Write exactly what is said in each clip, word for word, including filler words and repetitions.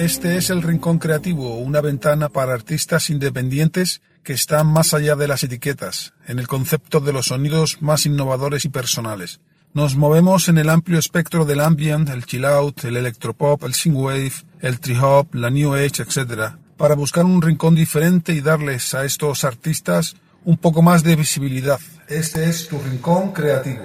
Este es El Rincón Creativo, una ventana para artistas independientes que están más allá de las etiquetas, en el concepto de los sonidos más innovadores y personales. Nos movemos en el amplio espectro del ambient, el chill out, el electropop, el synthwave, el trip hop, la new age, etcétera, para buscar un rincón diferente y darles a estos artistas un poco más de visibilidad. Este es Tu Rincón Creativo.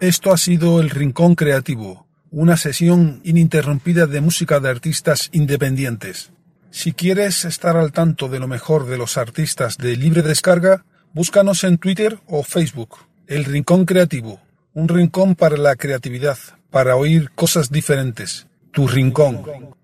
Esto ha sido El Rincón Creativo, una sesión ininterrumpida de música de artistas independientes. Si quieres estar al tanto de lo mejor de los artistas de libre descarga, búscanos en Twitter o Facebook. El Rincón Creativo, un rincón para la creatividad, para oír cosas diferentes. Tu rincón.